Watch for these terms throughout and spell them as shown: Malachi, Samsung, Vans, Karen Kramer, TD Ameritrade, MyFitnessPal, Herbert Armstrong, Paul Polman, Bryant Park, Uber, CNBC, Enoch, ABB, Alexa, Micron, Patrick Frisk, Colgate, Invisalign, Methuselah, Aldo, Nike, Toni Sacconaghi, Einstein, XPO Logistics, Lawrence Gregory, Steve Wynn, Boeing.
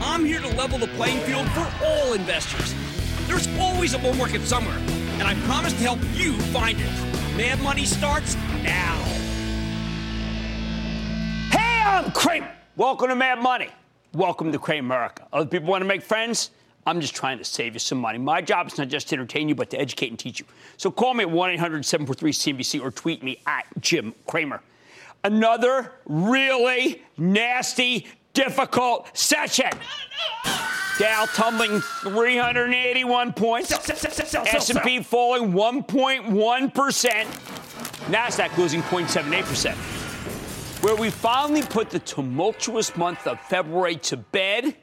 I'm here to level the playing field for all investors. There's always a bull market somewhere, and I promise to help you find it. Mad Money starts now. Hey, I'm Kramer. Welcome to Mad Money. Welcome to Cramerica. Other people want to make friends? I'm just trying to save you some money. My job is not just to entertain you, but to educate and teach you. So call me at 1-800-743-CNBC or tweet me at Jim Cramer. Another really nasty, difficult session. Dow tumbling 381 points. S&P falling 1.1%. NASDAQ losing 0.78%. Where we finally put the tumultuous month of February to bed.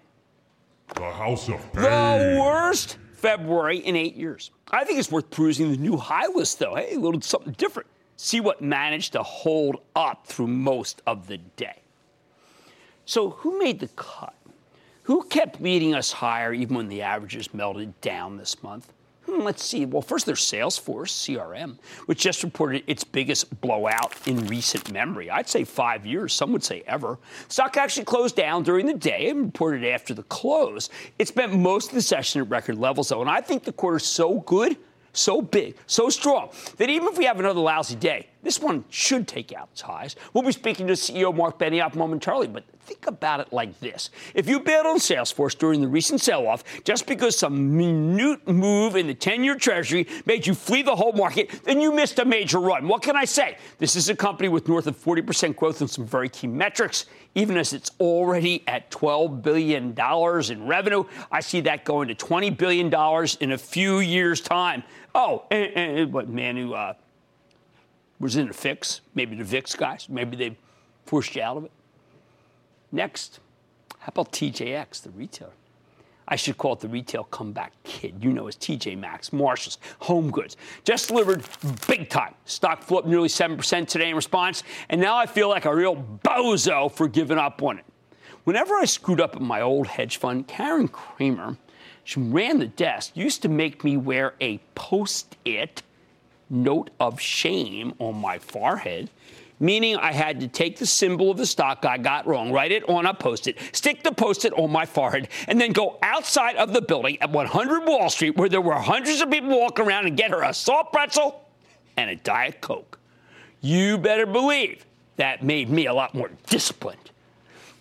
The House of Pain. The worst February in 8 years. I think it's worth perusing the new high list, though. Hey, a little something different. See what managed to hold up through most of the day. So who made the cut? Who kept leading us higher even when the averages melted down this month? Let's see. Well, first there's Salesforce, CRM, which just reported its biggest blowout in recent memory. I'd say 5 years. Some would say ever. Stock actually closed down during the day and reported after the close. It spent most of the session at record levels, though, and I think the quarter's so good, so big, so strong, that even if we have another lousy day, this one should take out its highs. We'll be speaking to CEO Mark Benioff momentarily, but think about it like this. If you bailed on Salesforce during the recent sell-off just because some minute move in the 10-year Treasury made you flee the whole market, then you missed a major run. What can I say? This is a company with north of 40% growth in some very key metrics, even as it's already at $12 billion in revenue. I see that going to $20 billion in a few years' time. Oh, and what, Manu was in a fix. Maybe the VIX guys, maybe they forced you out of it. Next, how about TJX, the retailer? I should call it the retail comeback kid. You know, it's TJ Maxx, Marshalls, HomeGoods. Just delivered big time. Stock flew up nearly 7% today in response, and now I feel like a real bozo for giving up on it. Whenever I screwed up at my old hedge fund, Karen Kramer, she ran the desk, used to make me wear a Post-it note of shame on my forehead, meaning I had to take the symbol of the stock I got wrong, write it on a Post-it, stick the Post-it on my forehead, and then go outside of the building at 100 Wall Street, where there were hundreds of people walking around, and get her a salt pretzel and a Diet Coke. You better believe that made me a lot more disciplined.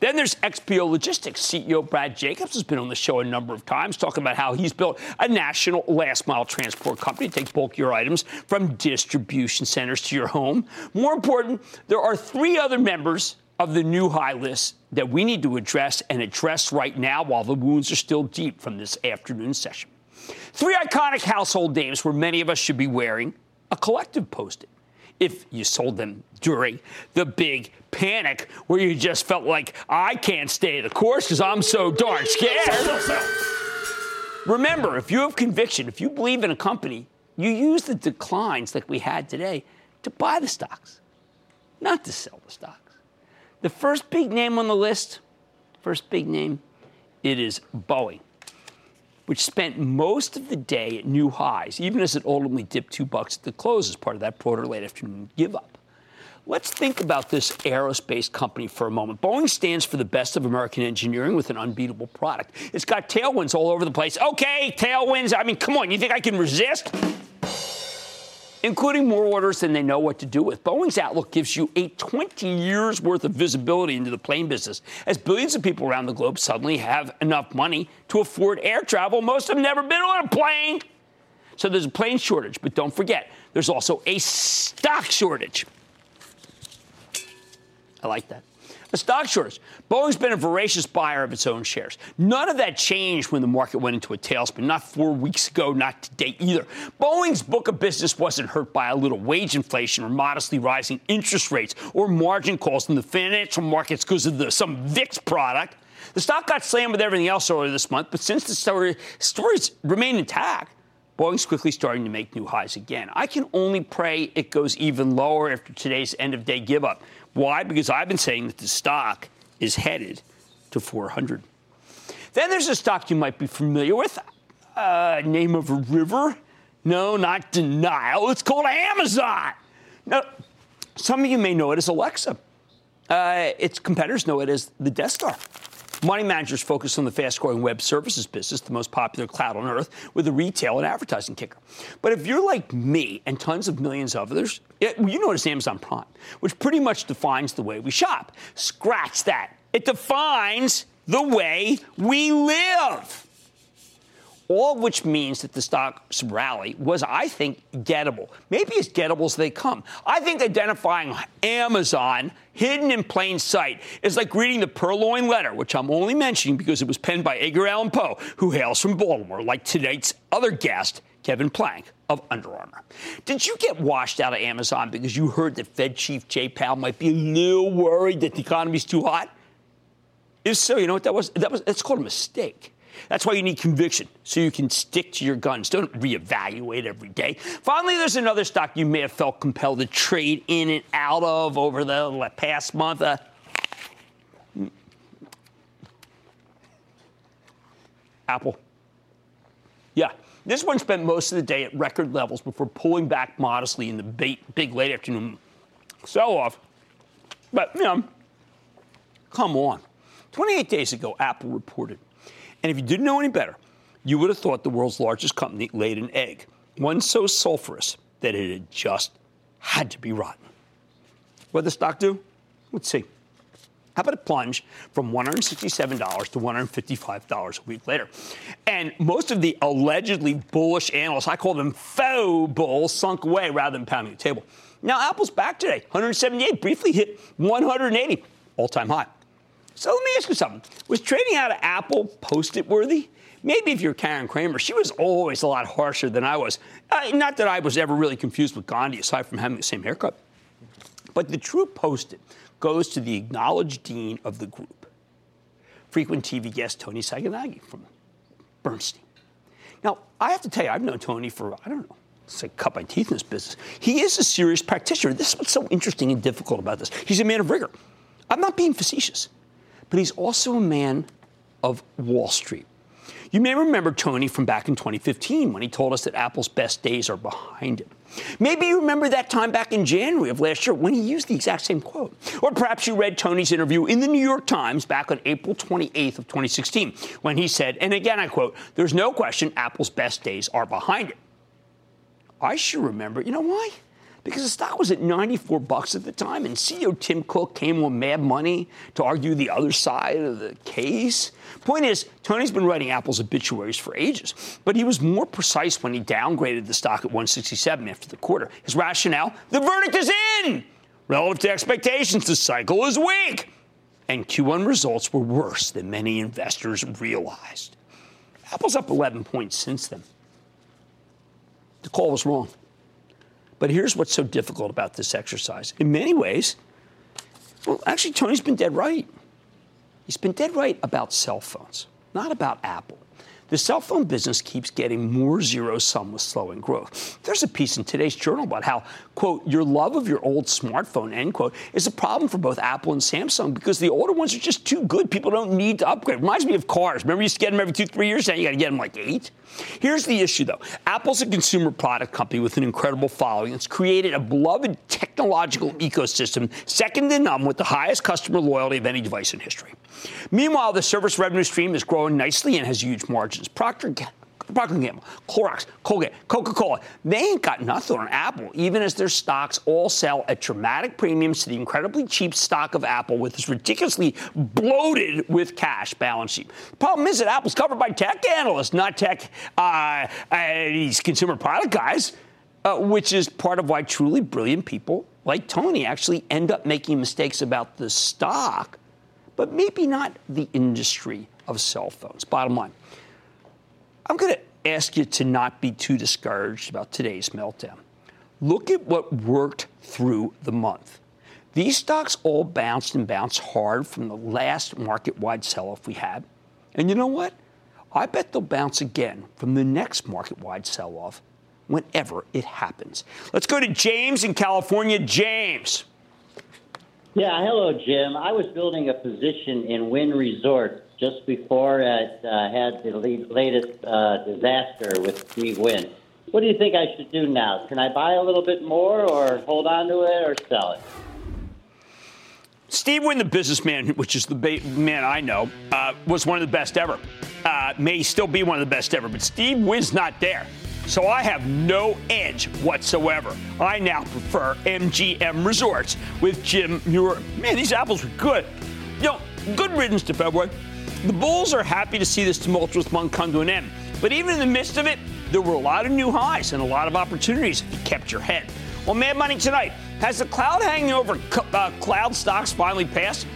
Then there's XPO Logistics. CEO Brad Jacobs has been on the show a number of times talking about how he's built a national last-mile transport company to take bulkier items from distribution centers to your home. More important, there are three other members of the new high list that we need to address and address right now while the wounds are still deep from this afternoon session. Three iconic household names where many of us should be wearing a collective Post-it. If you sold them during the big panic where you just felt like, I can't stay the course because I'm so darn scared. Remember, if you have conviction, if you believe in a company, you use the declines like we had today to buy the stocks, not to sell the stocks. The first big name on the list, it is Boeing. which spent most of the day at new highs, even as it ultimately dipped $2 at the close as part of that broader late afternoon give-up. Let's think about this aerospace company for a moment. Boeing stands for the best of American engineering with an unbeatable product. It's got tailwinds all over the place. Okay, tailwinds. I mean, come on. You think I can resist? Including more orders than they know what to do with. Boeing's outlook gives you a 20 years' worth of visibility into the plane business, as billions of people around the globe suddenly have enough money to afford air travel. Most of them never been on a plane. So there's a plane shortage. But don't forget, there's also a stock shortage. I like that. A stock shortage. Boeing's been a voracious buyer of its own shares. None of that changed when the market went into a tailspin, not 4 weeks ago, not today either. Boeing's book of business wasn't hurt by a little wage inflation or modestly rising interest rates or margin calls in the financial markets because of some VIX product. The stock got slammed with everything else earlier this month, but since the stories remain intact, Boeing's quickly starting to make new highs again. I can only pray it goes even lower after today's end-of-day give-up. Why? Because I've been saying that the stock is headed to 400. Then there's a stock you might be familiar with. Name of a river? No, not Denial. It's called Amazon. Now, some of you may know it as Alexa. Its competitors know it as the Death Star. Money managers focus on the fast-growing web services business, the most popular cloud on earth, with a retail and advertising kicker. But if you're like me and tons of millions of others, you notice Amazon Prime, which pretty much defines the way we shop. Scratch that. It defines the way we live. All of which means that the stock's rally was, I think, gettable. Maybe as gettable as they come. I think identifying Amazon hidden in plain sight is like reading the Purloined Letter, which I'm only mentioning because it was penned by Edgar Allan Poe, who hails from Baltimore, like tonight's other guest, Kevin Plank of Under Armour. Did you get washed out of Amazon because you heard that Fed Chief Jay Powell might be a little worried that the economy's too hot? If so, you know what that was? That's called a mistake. That's why you need conviction, so you can stick to your guns. Don't reevaluate every day. Finally, there's another stock you may have felt compelled to trade in and out of over the past month. Apple. Yeah. This one spent most of the day at record levels before pulling back modestly in the big late afternoon sell-off. But, you know, come on. 28 days ago, Apple reported. And if you didn't know any better, you would have thought the world's largest company laid an egg, one so sulfurous that it had just had to be rotten. What did the stock do? Let's see. How about it plunge from $167 to $155 a week later? And most of the allegedly bullish analysts, I call them faux bulls, sunk away rather than pounding the table. Now Apple's back today, 178, briefly hit 180, all-time high. So let me ask you something. Was trading out of Apple Post-it worthy? Maybe if you're Karen Kramer, she was always a lot harsher than I was. Not that I was ever really confused with Gandhi, aside from having the same haircut. But the true Post-it goes to the acknowledged dean of the group, frequent TV guest Toni Sacconaghi from Bernstein. Now, I have to tell you, I've known Tony for, I don't know, it's like cut my teeth in this business. He is a serious practitioner. This is what's so interesting and difficult about this. He's a man of rigor. I'm not being facetious. But he's also a man of Wall Street. You may remember Tony from back in 2015 when he told us that Apple's best days are behind him. Maybe you remember that time back in January of last year when he used the exact same quote. Or perhaps you read Tony's interview in the New York Times back on April 28th of 2016 when he said, and again I quote, "There's no question Apple's best days are behind it." I sure remember. You know why? Because the stock was at $94 at the time, and CEO Tim Cook came on Mad Money to argue the other side of the case. Point is, Tony's been writing Apple's obituaries for ages, but he was more precise when he downgraded the stock at $167 after the quarter. His rationale, the verdict is in! Relative to expectations, the cycle is weak! And Q1 results were worse than many investors realized. Apple's up 11 points since then. The call was wrong. But here's what's so difficult about this exercise. In many ways, well, actually, Tony's been dead right. He's been dead right about cell phones, not about Apple. The cell phone business keeps getting more zero-sum with slowing growth. There's a piece in today's journal about how, quote, your love of your old smartphone, end quote, is a problem for both Apple and Samsung because the older ones are just too good. People don't need to upgrade. Reminds me of cars. Remember you used to get them every 2-3 years? Now you got to get them like 8. Here's the issue, though. Apple's a consumer product company with an incredible following. It's created a beloved technological ecosystem, second to none, with the highest customer loyalty of any device in history. Meanwhile, the service revenue stream is growing nicely and has huge margins. Procter & Gamble, Clorox, Colgate, Coca-Cola, they ain't got nothing on Apple, even as their stocks all sell at dramatic premiums to the incredibly cheap stock of Apple with this ridiculously bloated with cash balance sheet. The problem is that Apple's covered by tech analysts, not tech, these consumer product guys, which is part of why truly brilliant people like Tony actually end up making mistakes about the stock, but maybe not the industry of cell phones. Bottom line. I'm going to ask you to not be too discouraged about today's meltdown. Look at what worked through the month. These stocks all bounced and bounced hard from the last market-wide sell-off we had. And you know what? I bet they'll bounce again from the next market-wide sell-off whenever it happens. Let's go to James in California. James. Yeah, hello, Jim. I was building a position in Wynn Resort just before it had the latest disaster with Steve Wynn. What do you think I should do now? Can I buy a little bit more or hold on to it or sell it? Steve Wynn, the businessman, which is the man I know, was one of the best ever. May still be one of the best ever, but Steve Wynn's not there. So I have no edge whatsoever. I now prefer MGM Resorts with Jim Muir. Man, these apples were good. You know, good riddance to February. The bulls are happy to see this tumultuous month come to an end. But even in the midst of it, there were a lot of new highs and a lot of opportunities if you kept your head. Well, Mad Money tonight. Has the cloud hanging over cloud stocks finally passed?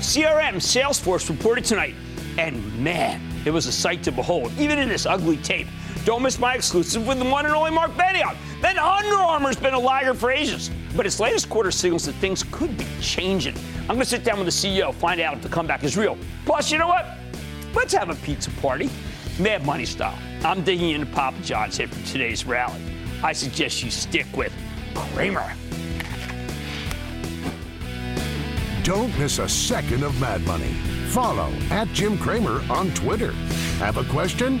CRM, Salesforce reported tonight. And man, it was a sight to behold, even in this ugly tape. Don't miss my exclusive with the one and only Mark Benioff. Then Under Armour's been a laggard for ages. But its latest quarter signals that things could be changing. I'm going to sit down with the CEO, find out if the comeback is real. Plus, you know what? Let's have a pizza party, Mad Money style. I'm digging into Papa John's here for today's rally. I suggest you stick with Cramer. Don't miss a second of Mad Money. Follow @JimCramer on Twitter. Have a question?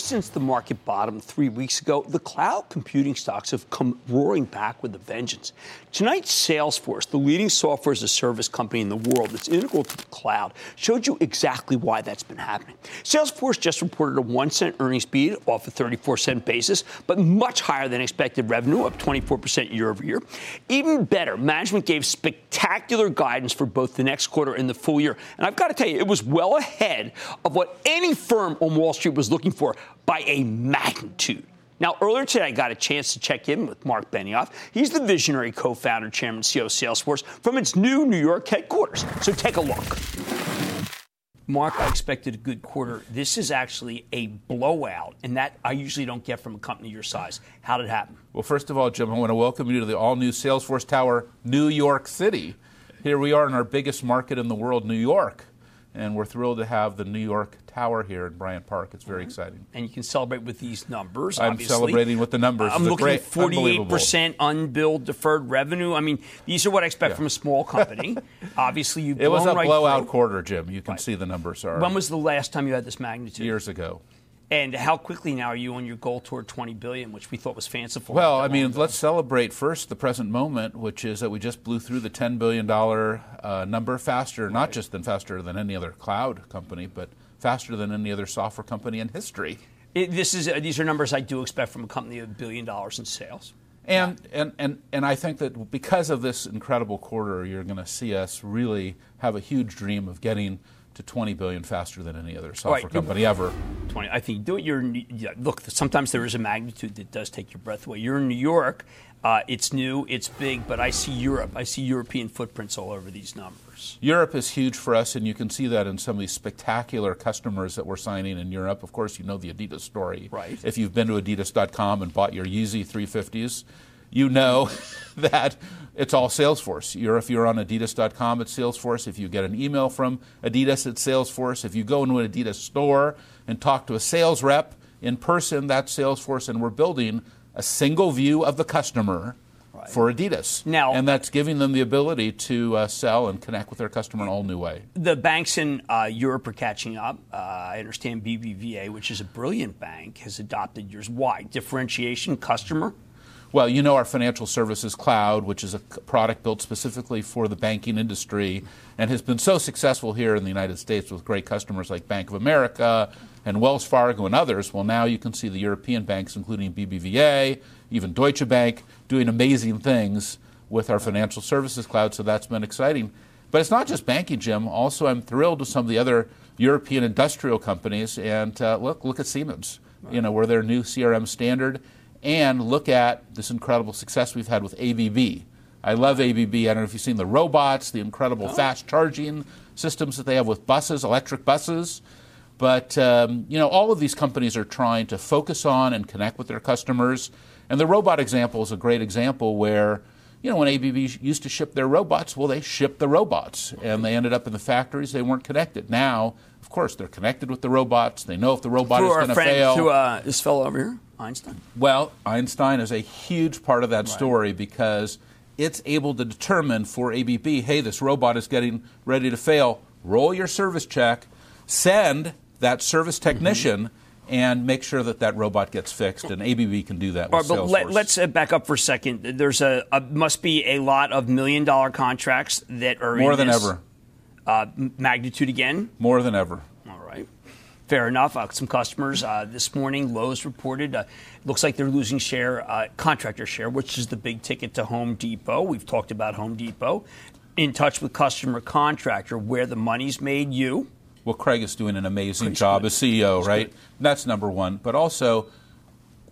Since the market bottomed 3 weeks ago, the cloud computing stocks have come roaring back with a vengeance. Tonight, Salesforce, the leading software as a service company in the world that's integral to the cloud, showed you exactly why that's been happening. Salesforce just reported a 1-cent earnings beat off a 34-cent basis, but much higher than expected revenue, up 24% year over year. Even better, management gave spectacular guidance for both the next quarter and the full year. And I've got to tell you, it was well ahead of what any firm on Wall Street was looking for, by a magnitude. Now, earlier today, I got a chance to check in with Mark Benioff. He's the visionary co-founder, chairman, CEO of Salesforce from its new New York headquarters. So take a look. Mark, I expected a good quarter. This is actually a blowout, and that I usually don't get from a company your size. How did it happen? Well, first of all, Jim, I want to welcome you to the all-new Salesforce Tower, New York City. Here we are in our biggest market in the world, New York. And we're thrilled to have the New York Tower here in Bryant Park. It's very exciting. And you can celebrate with these numbers, I'm obviously. I'm celebrating with the numbers. I'm looking at 48% unbilled deferred revenue. I mean, these are what I expect from a small company. Obviously, you've blown right through. It was a blowout quarter, Jim. You can see the numbers are. When was the last time you had this magnitude? Years ago. And how quickly now are you on your goal toward $20 billion, which we thought was fanciful? Well, I mean, let's celebrate first the present moment, which is that we just blew through the $10 billion number faster, not just faster than any other cloud company, but faster than any other software company in history. These are numbers I do expect from a company of $1 billion in sales. And I think that because of this incredible quarter, you're going to see us really have a huge dream of getting to $20 billion faster than any other software company ever. I think look, sometimes there is a magnitude that does take your breath away. You're in New York. It's new, it's big, but I see Europe. I see European footprints all over these numbers. Europe is huge for us, and you can see that in some of these spectacular customers that we're signing in Europe. Of course, you know the Adidas story. Right. If you've been to Adidas.com and bought your Yeezy 350s, you know that it's all Salesforce. If you're on Adidas.com, it's Salesforce. If you get an email from Adidas, it's Salesforce. If you go into an Adidas store and talk to a sales rep in person, that's Salesforce, and we're building a single view of the customer for Adidas. Now, and that's giving them the ability to sell and connect with their customer in an all new way. The banks in Europe are catching up. I understand BBVA, which is a brilliant bank, has adopted yours. Why? Differentiation, customer? Well, you know our financial services cloud, which is a product built specifically for the banking industry and has been so successful here in the United States with great customers like Bank of America and Wells Fargo and others. Well, now you can see the European banks, including BBVA, even Deutsche Bank, doing amazing things with our financial services cloud, so that's been exciting. But it's not just banking, Jim. Also, I'm thrilled with some of the other European industrial companies. And look at Siemens, you know, we're their new CRM standard. And look at this incredible success we've had with ABB. I love ABB. I don't know if you've seen the robots, the incredible fast charging systems that they have with buses, electric buses. But, you know, all of these companies are trying to focus on and connect with their customers. And the robot example is a great example where, you know, when ABB used to ship their robots, well, they shipped the robots. And they ended up in the factories. They weren't connected. Now, of course, they're connected with the robots. They know if the robot is going to fail. Through this fellow over here, Einstein. Well, Einstein is a huge part of that story because it's able to determine for ABB, hey, this robot is getting ready to fail. Roll your service check. Send that service technician and make sure that that robot gets fixed. And ABB can do that with Salesforce. Let's back up for a second. There's must be a lot of $1 million contracts that are more than ever. Magnitude again? More than ever. All right. Fair enough. Some customers this morning, Lowe's reported, looks like they're losing share, contractor share, which is the big ticket to Home Depot. We've talked about Home Depot. In touch with customer contractor, where the money's made you. Well, Craig is doing an amazing job as CEO, right? That's number one. But also,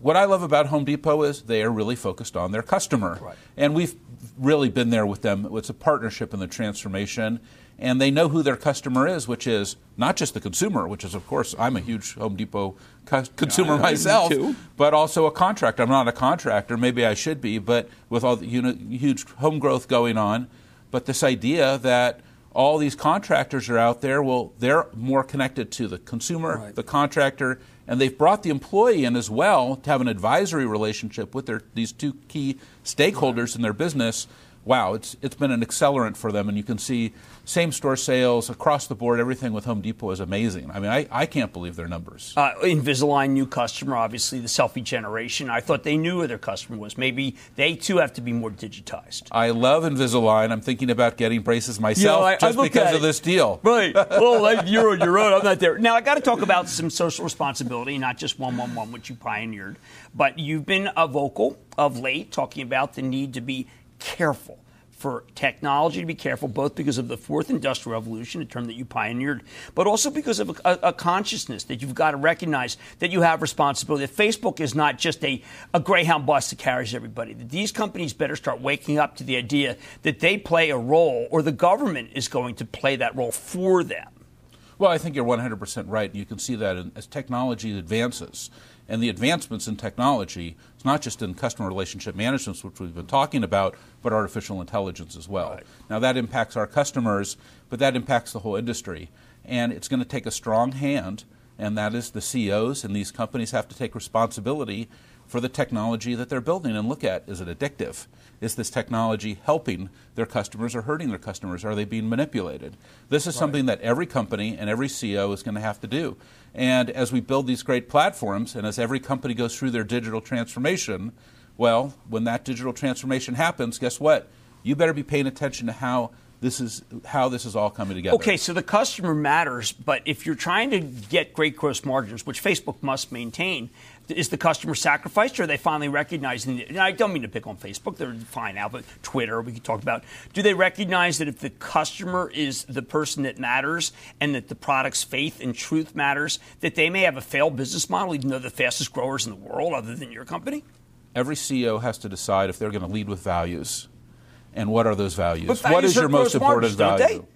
what I love about Home Depot is they are really focused on their customer. Right. And we've really been there with them. It's a partnership in the transformation. And they know who their customer is, which is not just the consumer, which is, of course, I'm a huge Home Depot consumer myself, but also a contractor. I'm not a contractor. Maybe I should be, but with all the huge home growth going on. But this idea that all these contractors are out there, well, they're more connected to the consumer, the contractor, and they've brought the employee in as well to have an advisory relationship with these two key stakeholders in their business. Wow, it's been an accelerant for them, and you can see same-store sales across the board. Everything with Home Depot is amazing. I mean, I can't believe their numbers. Invisalign, new customer, obviously, the selfie generation. I thought they knew who their customer was. Maybe they, too, have to be more digitized. I love Invisalign. I'm thinking about getting braces myself just because of this deal. Right. Well, you're on your own. I'm not there. Now, I got to talk about some social responsibility, not just 111, which you pioneered. But you've been a vocal of late talking about the need to be careful for technology to be careful, both because of the fourth industrial revolution, a term that you pioneered, but also because of a consciousness that you've got to recognize that you have responsibility. That Facebook is not just a Greyhound bus that carries everybody. That these companies better start waking up to the idea that they play a role, or the government is going to play that role for them. Well, I think you're 100% right. You can see that as technology advances. And the advancements in technology, it's not just in customer relationship management, which we've been talking about, but artificial intelligence as well. Right. Now, that impacts our customers, but that impacts the whole industry. And it's going to take a strong hand, and that is the CEOs, and these companies have to take responsibility for the technology that they're building and look at. Is it addictive? Is this technology helping their customers or hurting their customers? Are they being manipulated? This is something that every company and every CEO is going to have to do. And as we build these great platforms and as every company goes through their digital transformation, well, when that digital transformation happens, guess what? You better be paying attention to how This is how this is all coming together. Okay, so the customer matters, but if you're trying to get great gross margins, which Facebook must maintain, is the customer sacrificed, or are they finally recognizing it? And I don't mean to pick on Facebook. They're fine now, but Twitter, we could talk about. Do they recognize that if the customer is the person that matters and that the product's faith and truth matters, that they may have a failed business model, even though they're the fastest growers in the world other than your company? Every CEO has to decide if they're going to lead with values. And what are those values? But values, what is your most important value?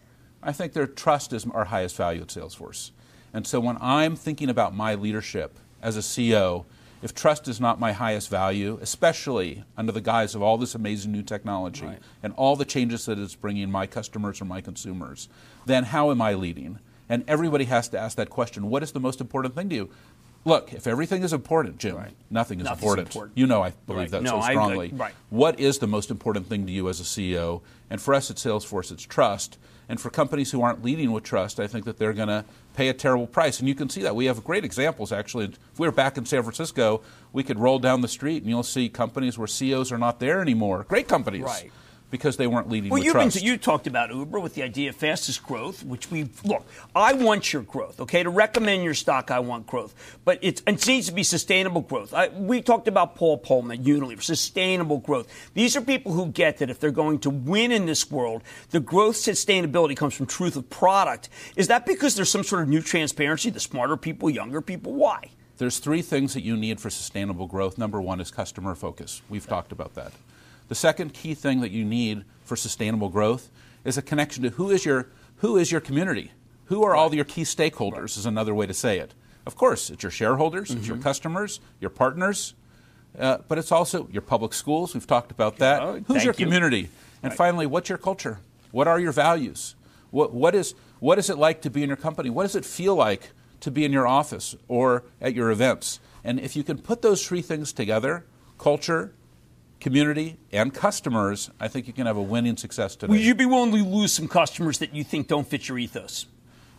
I think their trust is our highest value at Salesforce. And so when I'm thinking about my leadership as a CEO, if trust is not my highest value, especially under the guise of all this amazing new technology right. and all the changes that it's bringing my customers or my consumers, then how am I leading? And everybody has to ask that question. What is the most important thing to you? Look, if everything is important, Jim, right. nothing's important. You know I believe right. that so strongly. Right. What is the most important thing to you as a CEO? And for us at Salesforce, it's trust. And for companies who aren't leading with trust, I think that they're going to pay a terrible price. And you can see that. We have great examples, actually. If we were back in San Francisco, we could roll down the street and you'll see companies where CEOs are not there anymore. Great companies. Right. Because they weren't leading with trust. Well, you talked about Uber with the idea of fastest growth, which we look. I want your growth, okay? To recommend your stock, I want growth, but it needs to be sustainable growth. We talked about Paul Polman, Unilever, sustainable growth. These are people who get that if they're going to win in this world, the growth sustainability comes from truth of product. Is that because there's some sort of new transparency? The smarter people, younger people, why? There's three things that you need for sustainable growth. Number one is customer focus. We've talked about that. The second key thing that you need for sustainable growth is a connection to who is your community? Who are right. all your key stakeholders right. is another way to say it. Of course, it's your shareholders, mm-hmm. it's your customers, your partners, but it's also your public schools. We've talked about that. Oh, who's your community? And right. finally, what's your culture? What are your values? What is it like to be in your company? What does it feel like to be in your office or at your events? And if you can put those three things together, culture, community, and customers, I think you can have a winning success today. Will you be willing to lose some customers that you think don't fit your ethos?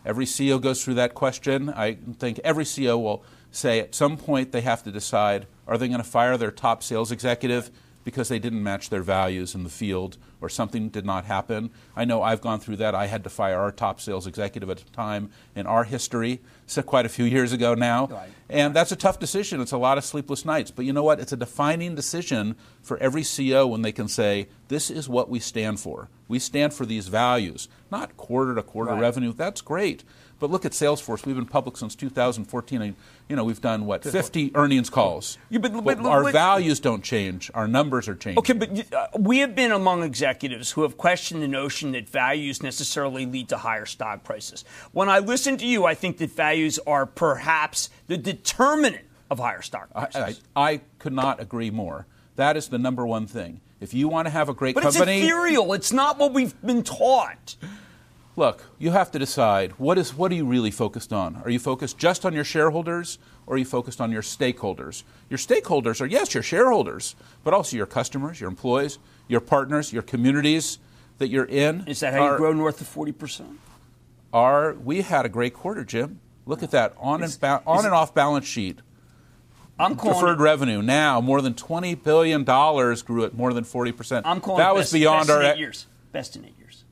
Every CEO goes through that question. I think every CEO will say at some point they have to decide, are they going to fire their top sales executive because they didn't match their values in the field or something did not happen? I know I've gone through that. I had to fire our top sales executive at a time in our history, so quite a few years ago now. Right. And that's a tough decision. It's a lot of sleepless nights. But you know what? It's a defining decision for every CEO when they can say, this is what we stand for. We stand for these values, not quarter to quarter right. revenue. That's great. But look at Salesforce. We've been public since 2014. And, you know, we've done, what, 50 earnings calls. Yeah, but our values don't change. Our numbers are changing. Okay, but we have been among executives who have questioned the notion that values necessarily lead to higher stock prices. When I listen to you, I think that values are perhaps the determinant of higher stock prices. I could not agree more. That is the number one thing. If you want to have a great company... But it's ethereal. It's not what we've been taught. Look, you have to decide, what are you really focused on? Are you focused just on your shareholders, or are you focused on your stakeholders? Your stakeholders are, yes, your shareholders, but also your customers, your employees, your partners, your communities that you're in. Is that how you grow north of 40%? We had a great quarter, Jim. Look at that. On and off balance sheet. I'm calling deferred revenue now more than $20 billion grew at more than 40%. I'm calling that was beyond our best in 8 years.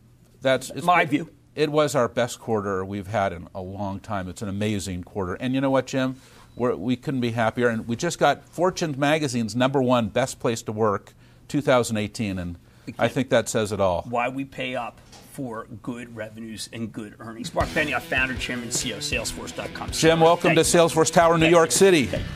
That's my view. It was our best quarter we've had in a long time. It's an amazing quarter. And you know what, Jim? We couldn't be happier. And we just got Fortune Magazine's #1 best place to work 2018. And I think that says it all. Why we pay up for good revenues and good earnings. Mark Benioff, founder, chairman, CEO, Salesforce.com. Jim, welcome to Salesforce Tower, New York City. Thank you.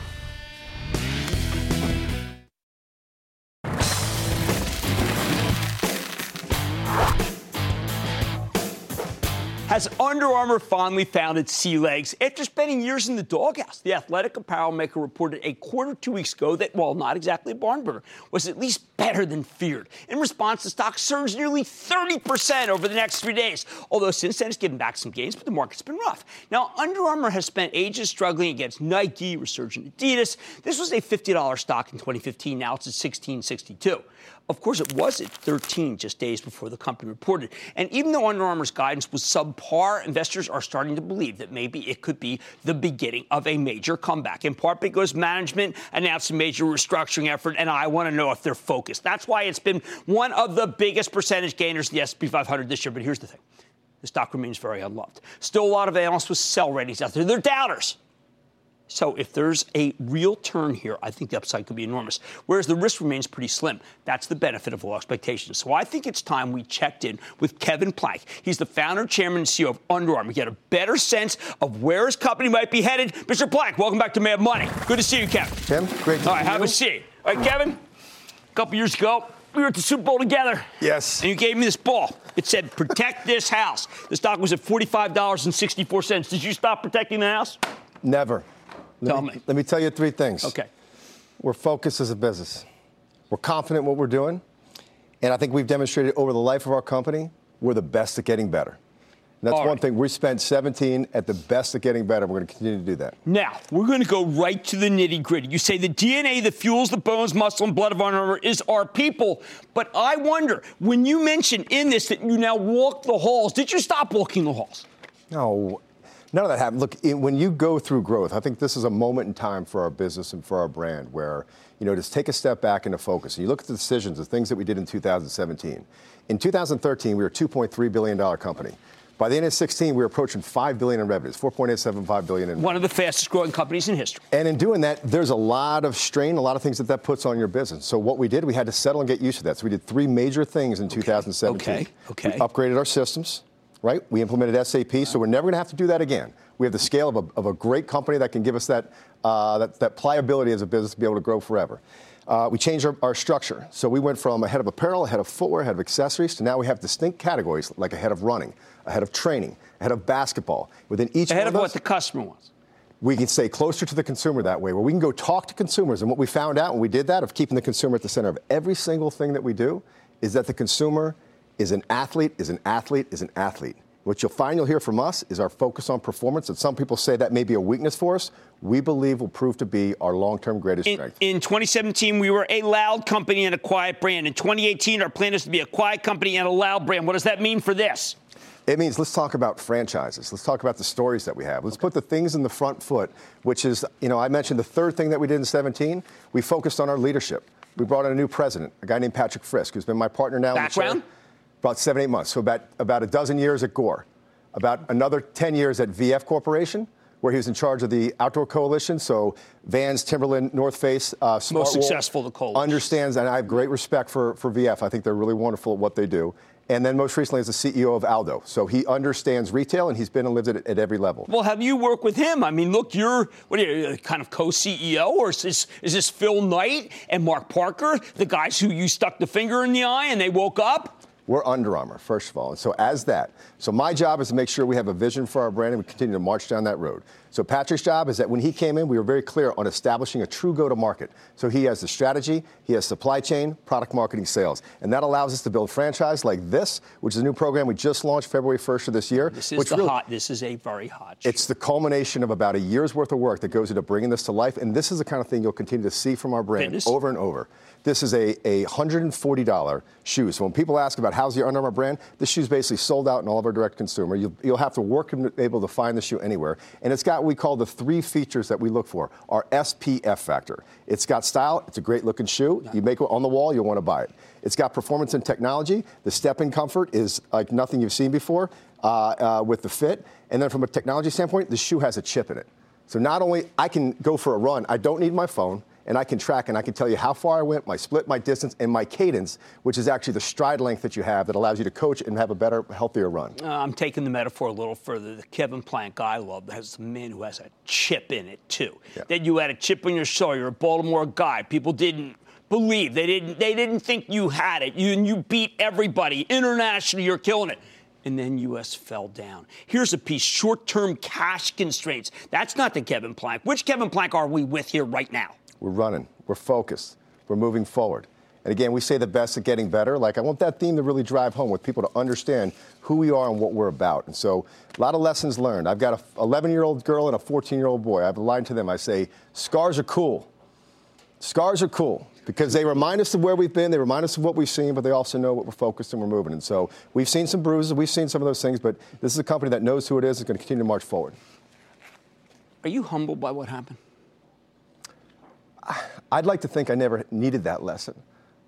Has Under Armour finally found its sea legs? After spending years in the doghouse, the athletic apparel maker reported a quarter 2 weeks ago that, while not exactly a barn burner, was at least better than feared. In response, the stock surged nearly 30% over the next 3 days, although since then it's given back some gains, but the market's been rough. Now, Under Armour has spent ages struggling against Nike, resurgent Adidas. This was a $50 stock in 2015. Now it's at $16.62. Of course, it was at $13 just days before the company reported. And even though Under Armour's guidance was sub par, investors are starting to believe that maybe it could be the beginning of a major comeback, in part because management announced a major restructuring effort, and I want to know if they're focused. That's why it's been one of the biggest percentage gainers in the S&P 500 this year. But here's the thing. The stock remains very unloved. Still a lot of analysts with sell ratings out there. They're doubters. So if there's a real turn here, I think the upside could be enormous, whereas the risk remains pretty slim. That's the benefit of low expectations. So I think it's time we checked in with Kevin Plank. He's the founder, chairman, and CEO of Under Armour. Get a better sense of where his company might be headed. Mr. Plank, welcome back to Mad Money. Good to see you, Kevin. Tim, great to see you. All right, have a seat. All right, Kevin, a couple years ago, we were at the Super Bowl together. Yes. And you gave me this ball. It said, protect this house. The stock was at $45.64. Did you stop protecting the house? Never. Let me tell you three things. Okay. We're focused as a business. We're confident in what we're doing. And I think we've demonstrated over the life of our company, we're the best at getting better. And that's one thing. We spent 17 at the best at getting better. We're going to continue to do that. Now, we're going to go right to the nitty-gritty. You say the DNA that fuels the bones, muscle, and blood of Under Armour is our people. But I wonder, when you mentioned in this that you now walk the halls, did you stop walking the halls? No. None of that happened. Look, when you go through growth, I think this is a moment in time for our business and for our brand where, just take a step back into focus. And you look at the decisions, the things that we did in 2017. In 2013, we were a $2.3 billion company. By the end of 2016, we were approaching $5 billion in revenues, $4.875 billion in revenues. One of the fastest growing companies in history. And in doing that, there's a lot of strain, a lot of things that puts on your business. So what we did, we had to settle and get used to that. So we did three major things in 2017. Okay. We upgraded our systems. Right? We implemented SAP, so we're never going to have to do that again. We have the scale of a great company that can give us that pliability as a business to be able to grow forever. We changed our structure. So we went from a head of apparel, a head of footwear, a head of accessories, to now we have distinct categories like a head of running, a head of training, a head of basketball. Within each one of those, what the customer wants. We can stay closer to the consumer that way, where we can go talk to consumers. And what we found out when we did that, of keeping the consumer at the center of every single thing that we do, is that the consumer is an athlete, is an athlete, is an athlete. What you'll hear from us is our focus on performance, and some people say that may be a weakness for us. We believe will prove to be our long-term greatest strength. In 2017, we were a loud company and a quiet brand. In 2018, our plan is to be a quiet company and a loud brand. What does that mean for this? It means let's talk about franchises. Let's talk about the stories that we have. Let's put the things in the front foot, which is, I mentioned the third thing that we did in 17. We focused on our leadership. We brought in a new president, a guy named Patrick Frisk, who's been my partner now. Background? About 7-8 months, so about a dozen years at Gore, about another 10 years at VF Corporation, where he was in charge of the Outdoor Coalition, so Vans, Timberland, North Face, Smart Most successful Wool, the coalition. Understands, and I have great respect for VF. I think they're really wonderful at what they do. And then most recently as the CEO of Aldo. So he understands retail, and he's been and lived it at every level. Well, have you worked with him? I mean, look, you're kind of co-CEO, or is this Phil Knight and Mark Parker, the guys who you stuck the finger in the eye and they woke up? We're Under Armour, first of all. And so so my job is to make sure we have a vision for our brand and we continue to march down that road. So Patrick's job is that when he came in, we were very clear on establishing a true go-to-market. So he has the strategy, he has supply chain, product marketing, sales. And that allows us to build franchise like this, which is a new program we just launched February 1st of this year. This is a very hot show. It's the culmination of about a year's worth of work that goes into bringing this to life. And this is the kind of thing you'll continue to see from our brand over and over. This is a $140 shoe. So when people ask about how's the Under Armour brand, this shoe's basically sold out in all of our direct consumer. You'll have to work and be able to find the shoe anywhere. And it's got what we call the three features that we look for, our SPF factor. It's got style. It's a great-looking shoe. You make it on the wall, you'll want to buy it. It's got performance and technology. The step and comfort is like nothing you've seen before with the fit. And then from a technology standpoint, the shoe has a chip in it. So not only I can go for a run, I don't need my phone. And I can track and I can tell you how far I went, my split, my distance, and my cadence, which is actually the stride length that you have that allows you to coach and have a better, healthier run. I'm taking the metaphor a little further. The Kevin Plank I love has a man who has a chip in it, too. Yeah. That you had a chip on your shoulder. You're a Baltimore guy. People didn't believe. They didn't think you had it. You beat everybody. Internationally, you're killing it. And then U.S. fell down. Here's a piece, short-term cash constraints. That's not the Kevin Plank. Which Kevin Plank are we with here right now? We're running. We're focused. We're moving forward. And again, we say the best at getting better. Like, I want that theme to really drive home with people to understand who we are and what we're about. And so a lot of lessons learned. I've got an 11-year-old girl and a 14-year-old boy. I've lied to them. I say, scars are cool. Scars are cool. because they remind us of where we've been, they remind us of what we've seen, but they also know what we're focused and we're moving. And so we've seen some bruises, we've seen some of those things, but this is a company that knows who it is and going to continue to march forward. Are you humbled by what happened? I'd like to think I never needed that lesson.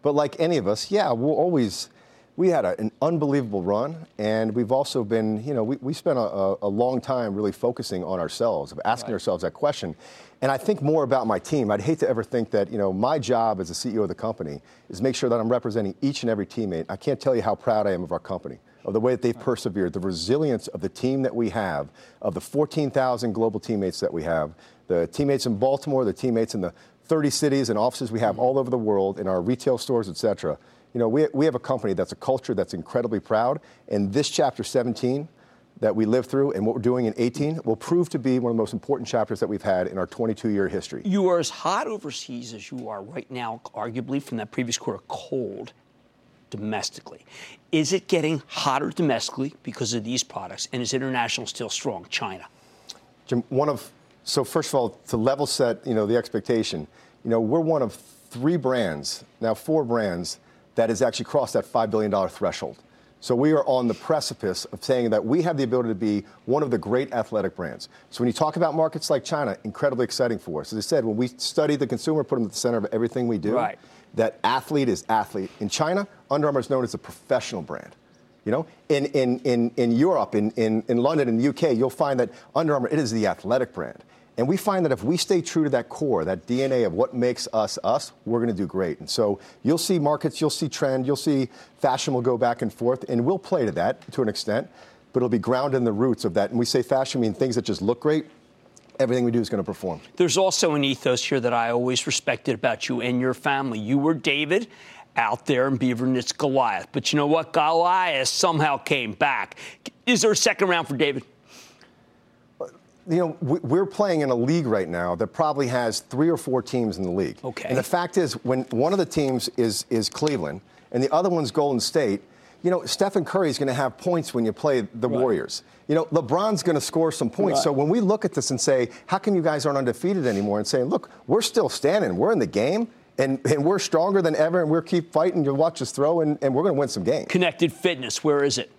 But like any of us, yeah, we'll always... We had an unbelievable run, and we've also been, you know, we spent a long time really focusing on ourselves, asking ourselves that question. And I think more about my team. I'd hate to ever think that, you know, my job as the CEO of the company is make sure that I'm representing each and every teammate. I can't tell you how proud I am of our company, of the way that they've persevered, the resilience of the team that we have, of the 14,000 global teammates that we have, the teammates in Baltimore, the teammates in the 30 cities and offices we have all over the world, in our retail stores, et cetera. You know, we have a company that's a culture that's incredibly proud, and this Chapter 17 that we lived through and what we're doing in 18 will prove to be one of the most important chapters that we've had in our 22-year history. You are as hot overseas as you are right now, arguably from that previous quarter, cold domestically. Is it getting hotter domestically because of these products, and is international still strong, China? Jim, so first of all, to level set, you know, the expectation, you know, we're one of three brands, now four brands, that has actually crossed that $5 billion threshold. So we are on the precipice of saying that we have the ability to be one of the great athletic brands. So when you talk about markets like China, incredibly exciting for us. As I said, when we study the consumer, put them at the center of everything we do, right, that athlete is athlete. In China, Under Armour is known as a professional brand. You know, in Europe, in London, in the UK, you'll find that Under Armour, it is the athletic brand. And we find that if we stay true to that core, that DNA of what makes us us, we're going to do great. And so you'll see markets, you'll see trend, you'll see fashion will go back and forth, and we'll play to that to an extent, but it'll be grounded in the roots of that. And we say fashion, mean things that just look great. Everything we do is going to perform. There's also an ethos here that I always respected about you and your family. You were David out there in Beaver, and it's Goliath. But you know what? Goliath somehow came back. Is there a second round for David? You know, we're playing in a league right now that probably has three or four teams in the league. Okay. And the fact is, when one of the teams is Cleveland and the other one's Golden State, you know, Stephen Curry's going to have points when you play the Warriors. You know, LeBron's going to score some points. Right. So when we look at this and say, how come you guys aren't undefeated anymore? And saying, look, we're still standing. We're in the game. And we're stronger than ever. And we'll keep fighting. You'll watch us throw. And we're going to win some games. Connected Fitness, where is it?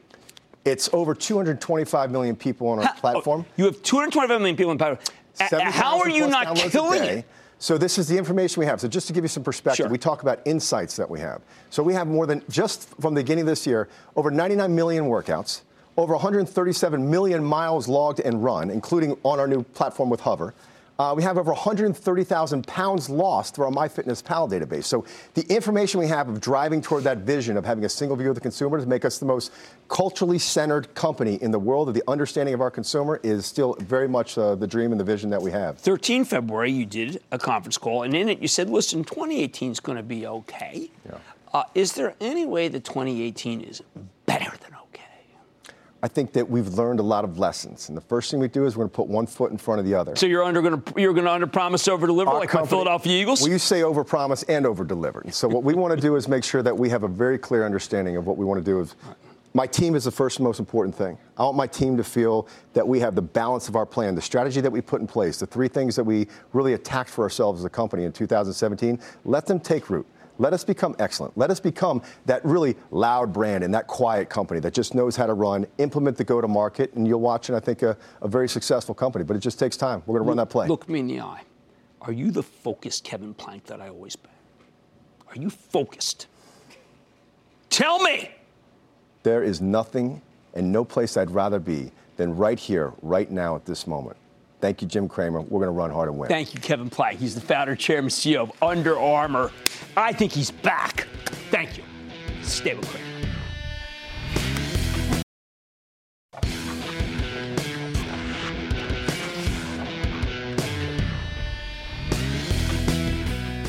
It's over 225 million people on our platform. Oh, you have 225 million people on the platform. How are you not killing it? So this is the information we have. So just to give you some perspective, sure, we talk about insights that we have. So we have more than, just from the beginning of this year, over 99 million workouts, over 137 million miles logged and run, including on our new platform with Hover. We have over 130,000 pounds lost through our MyFitnessPal database. So the information we have of driving toward that vision of having a single view of the consumer to make us the most culturally centered company in the world, of the understanding of our consumer, is still very much the dream and the vision that we have. 13 February, you did a conference call, and in it you said, listen, 2018 is going to be okay. Yeah. Is there any way that 2018 is better than okay? I think that we've learned a lot of lessons, and the first thing we do is we're going to put one foot in front of the other. So you're going to underpromise, overdeliver, like the Philadelphia Eagles. Well, you say overpromise and overdeliver. And so what we want to do is make sure that we have a very clear understanding of what we want to do. Is my team is the first and most important thing. I want my team to feel that we have the balance of our plan, the strategy that we put in place, the three things that we really attacked for ourselves as a company in 2017. Let them take root. Let us become excellent. Let us become that really loud brand and that quiet company that just knows how to run, implement the go-to-market, and you'll watch, and I think, a very successful company. But it just takes time. We're going to run that play. Look me in the eye. Are you the focused Kevin Plank that I always been? Are you focused? Tell me! There is nothing and no place I'd rather be than right here, right now, at this moment. Thank you, Jim Cramer. We're going to run hard and win. Thank you, Kevin Plank. He's the founder, chairman, CEO of Under Armour. I think he's back. Thank you. Stay with Cramer.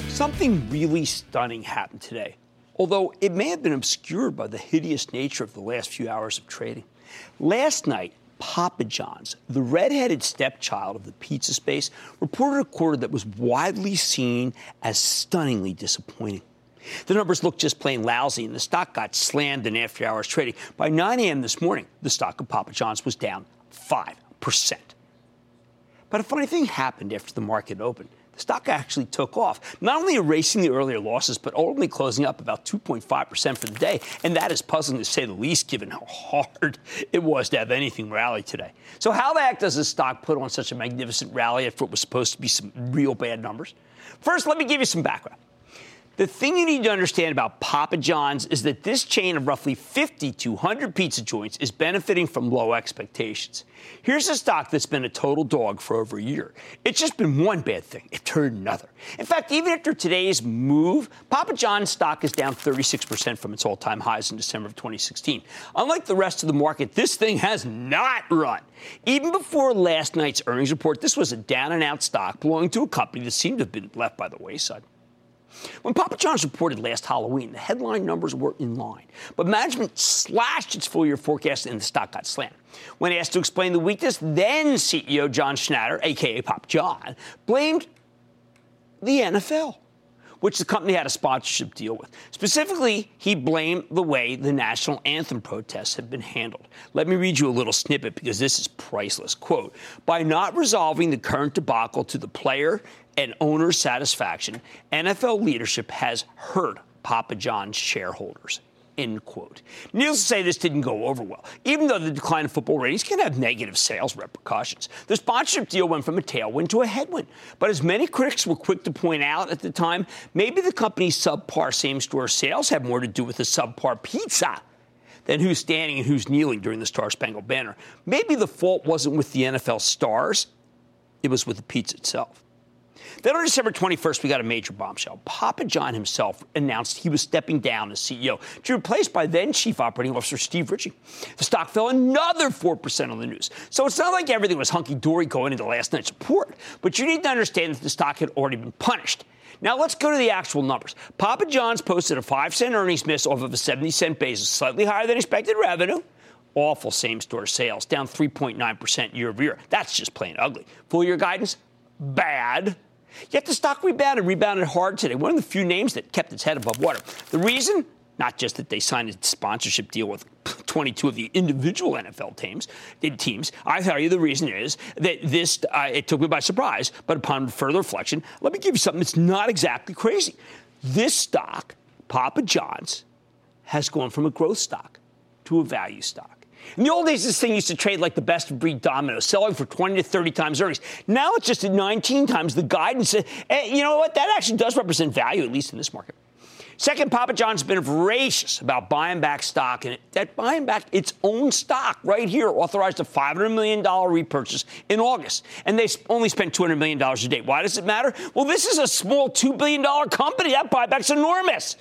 Something really stunning happened today, although it may have been obscured by the hideous nature of the last few hours of trading. Last night, Papa John's, the redheaded stepchild of the pizza space, reported a quarter that was widely seen as stunningly disappointing. The numbers looked just plain lousy, and the stock got slammed in after-hours trading. By 9 a.m. this morning, the stock of Papa John's was down 5%. But a funny thing happened after the market opened. The stock actually took off, not only erasing the earlier losses, but only closing up about 2.5% for the day. And that is puzzling to say the least, given how hard it was to have anything rally today. So how the heck does this stock put on such a magnificent rally after it was supposed to be some real bad numbers? First, let me give you some background. The thing you need to understand about Papa John's is that this chain of roughly 50 to 100 pizza joints is benefiting from low expectations. Here's a stock that's been a total dog for over a year. It's just been one bad thing after another. In fact, even after today's move, Papa John's stock is down 36% from its all-time highs in December of 2016. Unlike the rest of the market, this thing has not run. Even before last night's earnings report, this was a down-and-out stock belonging to a company that seemed to have been left by the wayside. When Papa John's reported last Halloween, the headline numbers were in line, but management slashed its full-year forecast and the stock got slammed. When asked to explain the weakness, then CEO John Schnatter, a.k.a. Papa John, blamed the NFL, which the company had a sponsorship deal with. Specifically, he blamed the way the national anthem protests had been handled. Let me read you a little snippet because this is priceless. Quote, "By not resolving the current debacle to the player and owner satisfaction, NFL leadership has hurt Papa John's shareholders." End quote. Needless to say, this didn't go over well. Even though the decline in football ratings can have negative sales repercussions, the sponsorship deal went from a tailwind to a headwind. But as many critics were quick to point out at the time, maybe the company's subpar same-store sales had more to do with the subpar pizza than who's standing and who's kneeling during the Star-Spangled Banner. Maybe the fault wasn't with the NFL stars. It was with the pizza itself. Then on December 21st, we got a major bombshell. Papa John himself announced he was stepping down as CEO to be replaced by then Chief Operating Officer Steve Ritchie. The stock fell another 4% on the news. So it's not like everything was hunky-dory going into last night's report, but you need to understand that the stock had already been punished. Now let's go to the actual numbers. Papa John's posted a 5-cent earnings miss off of a 70-cent basis, slightly higher than expected revenue. Awful same-store sales, down 3.9% year-over-year. That's just plain ugly. Full-year guidance, bad. Yet the stock rebounded hard today, one of the few names that kept its head above water. The reason? Not just that they signed a sponsorship deal with 22 of the individual NFL teams. I tell you the reason is that this, it took me by surprise, but upon further reflection, let me give you something that's not exactly crazy. This stock, Papa John's, has gone from a growth stock to a value stock. In the old days, this thing used to trade like the best of breed dominoes, selling for 20 to 30 times earnings. Now it's just at 19 times the guidance. And you know what? That actually does represent value, at least in this market. Second, Papa John's has been voracious about buying back stock, and that buying back its own stock right here authorized a $500 million repurchase in August, and they only spent $200 million a day. Why does it matter? Well, this is a small $2 billion company. That buyback's enormous.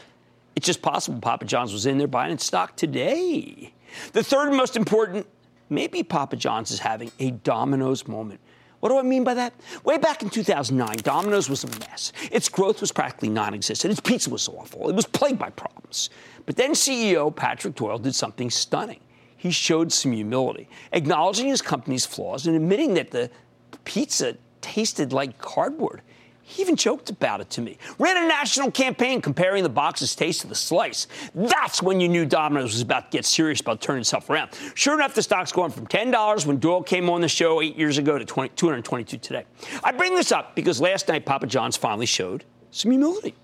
It's just possible Papa John's was in there buying its stock today. The third and most important, maybe Papa John's is having a Domino's moment. What do I mean by that? Way back in 2009, Domino's was a mess. Its growth was practically non-existent. Its pizza was awful. It was plagued by problems. But then CEO Patrick Doyle did something stunning. He showed some humility, acknowledging his company's flaws and admitting that the pizza tasted like cardboard. He even joked about it to me. Ran a national campaign comparing the box's taste to the slice. That's when you knew Domino's was about to get serious about turning itself around. Sure enough, the stock's gone from $10 when Doyle came on the show 8 years ago to $222 today. I bring this up because last night Papa John's finally showed some humility.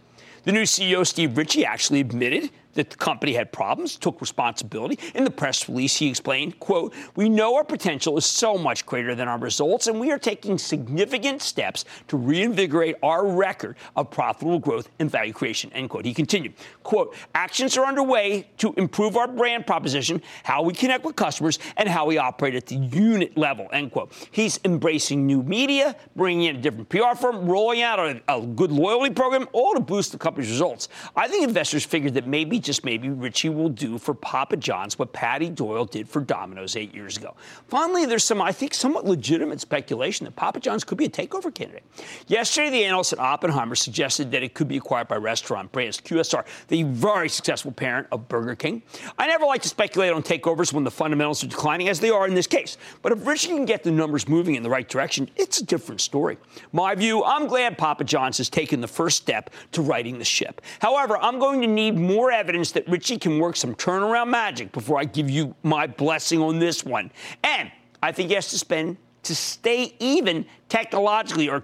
The new CEO, Steve Ritchie, actually admitted that the company had problems, took responsibility. In the press release, he explained, quote, "We know our potential is so much greater than our results, and we are taking significant steps to reinvigorate our record of profitable growth and value creation," end quote. He continued, quote, "Actions are underway to improve our brand proposition, how we connect with customers, and how we operate at the unit level," end quote. He's embracing new media, bringing in a different PR firm, rolling out a good loyalty program, all to boost the company's results. I think investors figured that maybe, just maybe, Ritchie will do for Papa John's what Patty Doyle did for Domino's 8 years ago. Finally, there's some, I think, somewhat legitimate speculation that Papa John's could be a takeover candidate. Yesterday, the analyst at Oppenheimer suggested that it could be acquired by restaurant brands QSR, the very successful parent of Burger King. I never like to speculate on takeovers when the fundamentals are declining, as they are in this case. But if Ritchie can get the numbers moving in the right direction, it's a different story. My view, I'm glad Papa John's has taken the first step to righting the ship. However, I'm going to need more evidence that Ritchie can work some turnaround magic before I give you my blessing on this one. And I think he has to spend to stay even technologically, or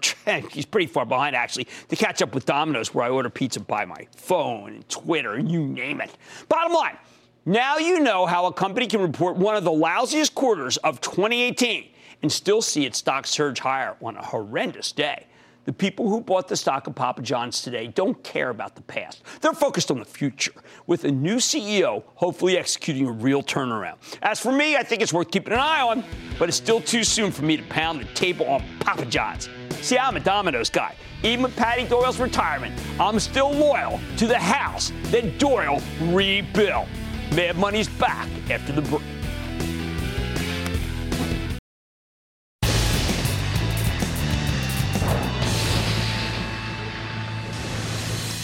he's pretty far behind, actually, to catch up with Domino's, where I order pizza by my phone and Twitter, you name it. Bottom line, now you know how a company can report one of the lousiest quarters of 2018 and still see its stock surge higher on a horrendous day. The people who bought the stock of Papa John's today don't care about the past. They're focused on the future, with a new CEO hopefully executing a real turnaround. As for me, I think it's worth keeping an eye on, but it's still too soon for me to pound the table on Papa John's. See, I'm a Domino's guy. Even with Patty Doyle's retirement, I'm still loyal to the house that Doyle rebuilt. Mad Money's back after the break.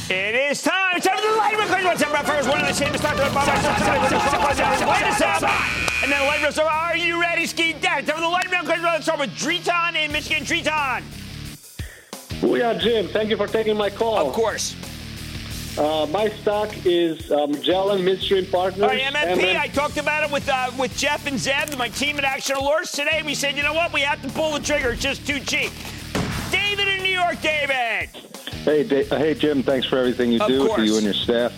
It is time. It's time for the lightning round. What's up, my friends? One of the safest stocks. And then the lightning round. Are you ready, Ski Dad? It's time for the lightning round. Let's start with Driton in Michigan. Driton. Booyah, Jim. Thank you for taking my call. Of course. My stock is Magellan Midstream Partners. All right, MMP. I talked about it with Jeff and Zeb, my team at Action Alerts today. We said, you know what? We have to pull the trigger. It's just too cheap. David in New York. David. Hey, Jim, thanks for everything you do for you and your staff.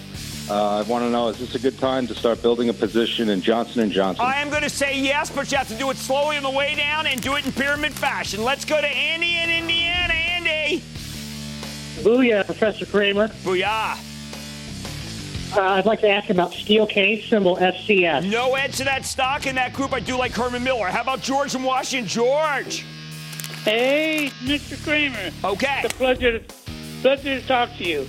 I want to know, is this a good time to start building a position in Johnson & Johnson? I am going to say yes, but you have to do it slowly on the way down and do it in pyramid fashion. Let's go to Andy in Indiana. Andy. Booyah, Professor Kramer. Booyah. I'd like to ask about Steelcase, symbol SCS. No edge to that stock in that group. I do like Herman Miller. How about George in Washington? George. Hey, Mr. Kramer. Okay. It's a pleasure to... Pleasure to talk to you.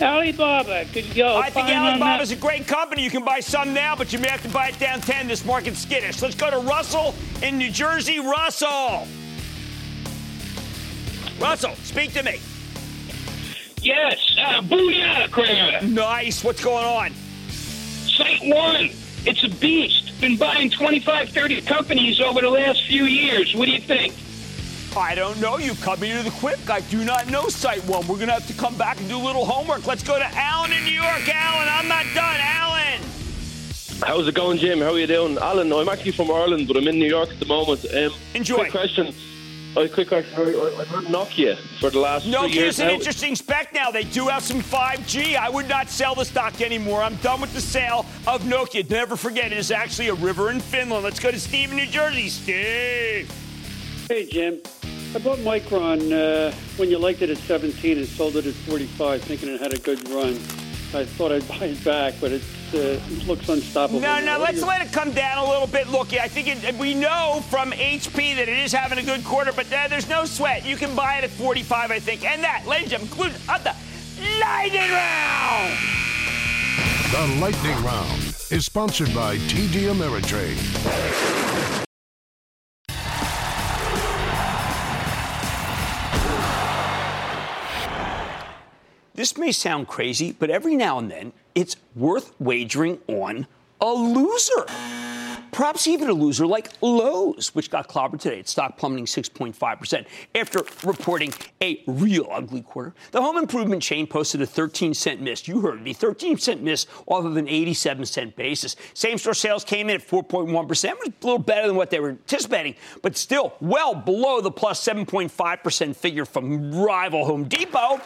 Alibaba could go. I think Alibaba's a great company. You can buy some now, but you may have to buy it down 10. This market's skittish. Let's go to Russell in New Jersey. Russell. Russell, speak to me. Yes. Booyah, Kramer. Nice. What's going on? Site One. It's a beast. Been buying 25, 30 companies over the last few years. What do you think? I don't know. You've come into the quick. I do not know Site One. We're going to have to come back and do a little homework. Let's go to Alan in New York. Alan, I'm not done. Alan. How's it going, Jim? How are you doing? Alan, I'm actually from Ireland, but I'm in New York at the moment. Enjoy. Quick question. I've heard Nokia for the last 3 years. Nokia's an interesting spec now. They do have some 5G. I would not sell the stock anymore. I'm done with the sale of Nokia. Never forget, it is actually a river in Finland. Let's go to Steve in New Jersey. Steve. Hey, Jim. I bought Micron when you liked it at 17 and sold it at 45, thinking it had a good run. I thought I'd buy it back, but it looks unstoppable. No, let's let it come down a little bit. Look, I think we know from HP that it is having a good quarter, but there's no sweat. You can buy it at 45, I think. And that, ladies and gentlemen, concludes the Lightning Round. The Lightning Round is sponsored by TD Ameritrade. This may sound crazy, but every now and then, it's worth wagering on a loser. Perhaps even a loser like Lowe's, which got clobbered today. Its stock plummeting 6.5% after reporting a real ugly quarter. The home improvement chain posted a 13-cent miss. You heard me, 13-cent miss off of an 87-cent basis. Same-store sales came in at 4.1%, which was a little better than what they were anticipating, but still well below the plus 7.5% figure from rival Home Depot.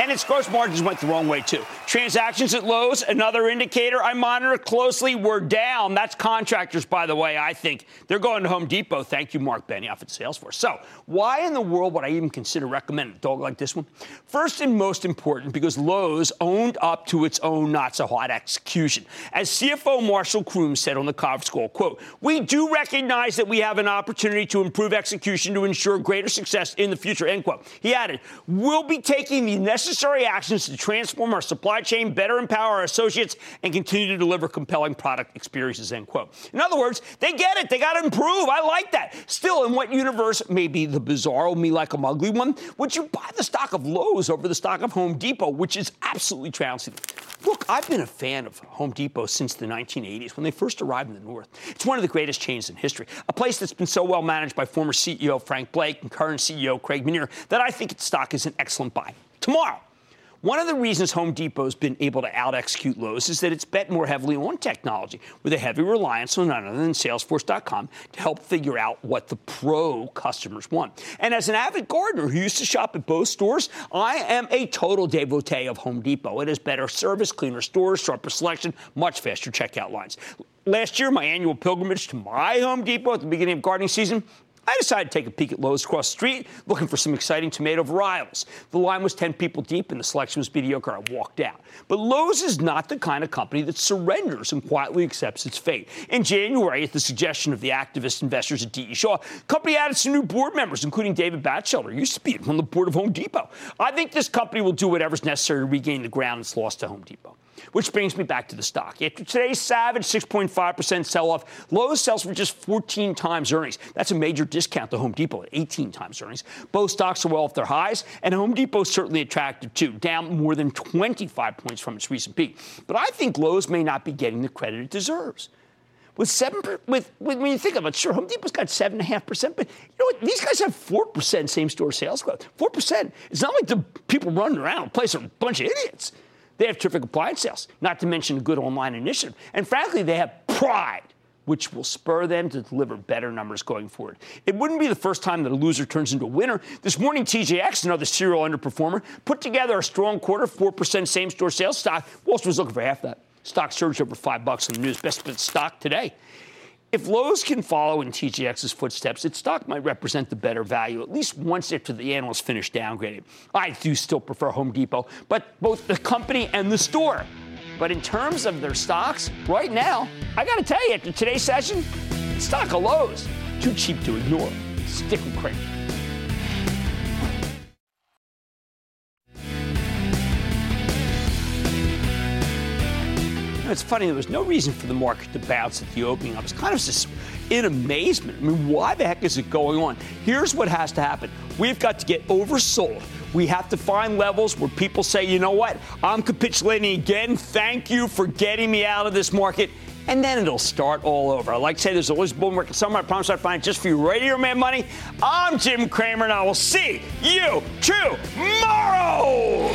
And its gross margins went the wrong way, too. Transactions at Lowe's, another indicator I monitor closely, were down. That's contractors, by the way, I think. They're going to Home Depot. Thank you, Mark Benioff at Salesforce. So why in the world would I even consider recommending a dog like this one? First and most important, because Lowe's owned up to its own not-so-hot execution. As CFO Marshall Croom said on the conference call, quote, "We do recognize that we have an opportunity to improve execution to ensure greater success in the future," end quote. He added, "We'll be taking the necessary actions to transform our supply chain, better empower our associates, and continue to deliver compelling product experiences," end quote. In other words, they get it. They got to improve. I like that. Still, in what universe, maybe the bizarro me like a ugly one, would you buy the stock of Lowe's over the stock of Home Depot, which is absolutely trouncing? Look, I've been a fan of Home Depot since the 1980s, when they first arrived in the North. It's one of the greatest chains in history, a place that's been so well managed by former CEO Frank Blake and current CEO Craig Menear that I think its stock is an excellent buy. Tomorrow, One of the reasons Home Depot's been able to out-execute Lowe's is that it's bet more heavily on technology, with a heavy reliance on none other than Salesforce.com to help figure out what the pro customers want. And as an avid gardener who used to shop at both stores, I am a total devotee of Home Depot. It has better service, cleaner stores, sharper selection, much faster checkout lines. Last year, my annual pilgrimage to my Home Depot at the beginning of gardening season, I decided to take a peek at Lowe's across the street, looking for some exciting tomato varietals. The line was 10 people deep, and the selection was mediocre. I walked out. But Lowe's is not the kind of company that surrenders and quietly accepts its fate. In January, at the suggestion of the activist investors at D.E. Shaw, the company added some new board members, including David Batchelder, who used to be on the board of Home Depot. I think this company will do whatever's necessary to regain the ground it's lost to Home Depot. Which brings me back to the stock. After today's savage 6.5% sell-off, Lowe's sells for just 14 times earnings. That's a major discount to Home Depot at 18 times earnings. Both stocks are well off their highs, and Home Depot certainly attractive too, down more than 25 points from its recent peak. But I think Lowe's may not be getting the credit it deserves. When you think about it, sure, Home Depot's got 7.5%, but you know what? These guys have 4% same-store sales growth. 4%. It's not like the people running around the place are a bunch of idiots. They have terrific appliance sales, not to mention a good online initiative. And frankly, they have pride, which will spur them to deliver better numbers going forward. It wouldn't be the first time that a loser turns into a winner. This morning, TJX, another serial underperformer, put together a strong quarter, 4% same-store sales stock. Wall Street was looking for half that. Stock surged over $5 on the news. Best bid stock today. If Lowe's can follow in TJX's footsteps, its stock might represent the better value, at least once after the analysts finish downgrading. I do still prefer Home Depot, but both the company and the store. But in terms of their stocks, right now, I got to tell you, after today's session, stock of Lowe's, too cheap to ignore. Stick with Cramerica. It's funny, there was no reason for the market to bounce at the opening. I was kind of just in amazement. I mean, why the heck is it going on? Here's what has to happen. We've got to get oversold. We have to find levels where people say, you know what, I'm capitulating again. Thank you for getting me out of this market. And then it'll start all over. I like to say there's always a bull market somewhere. I promise I'll find it just for you right here, Mad Money. I'm Jim Cramer, and I will see you tomorrow.